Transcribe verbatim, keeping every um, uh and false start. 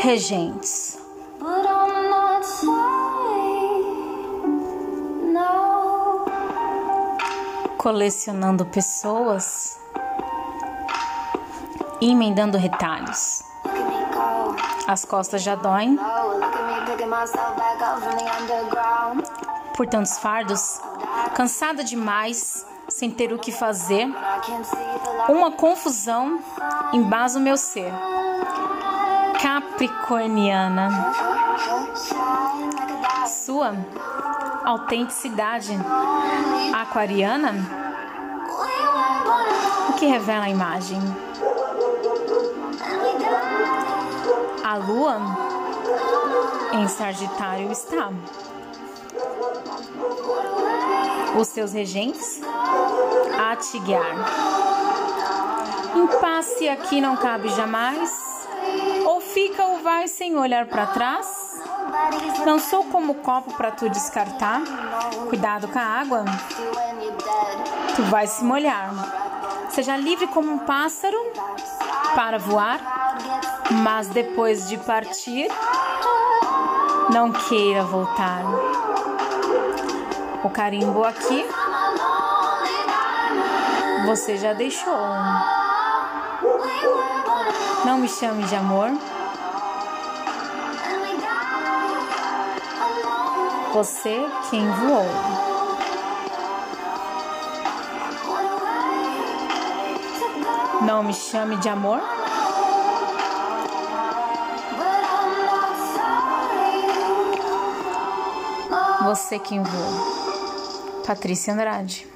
regentes. Colecionando pessoas e emendando retalhos. As costas já doem por tantos fardos, cansada demais, sem ter o que fazer. Uma confusão embasa o meu ser. Capricorniana, sua autenticidade. Aquariana, o que revela a imagem? A lua em Sagitário está. Os seus regentes a tiguear. Impasse aqui não cabe jamais. Ou fica ou vai sem olhar para trás. Não sou como copo para tu descartar. Cuidado com a água, tu vai se molhar. Seja livre como um pássaro para voar, mas depois de partir, não queira voltar. O carimbo aqui você já deixou. Não me chame de amor. Você quem voou. Não me chame de amor. Você quem voou. Patrícia Andrade.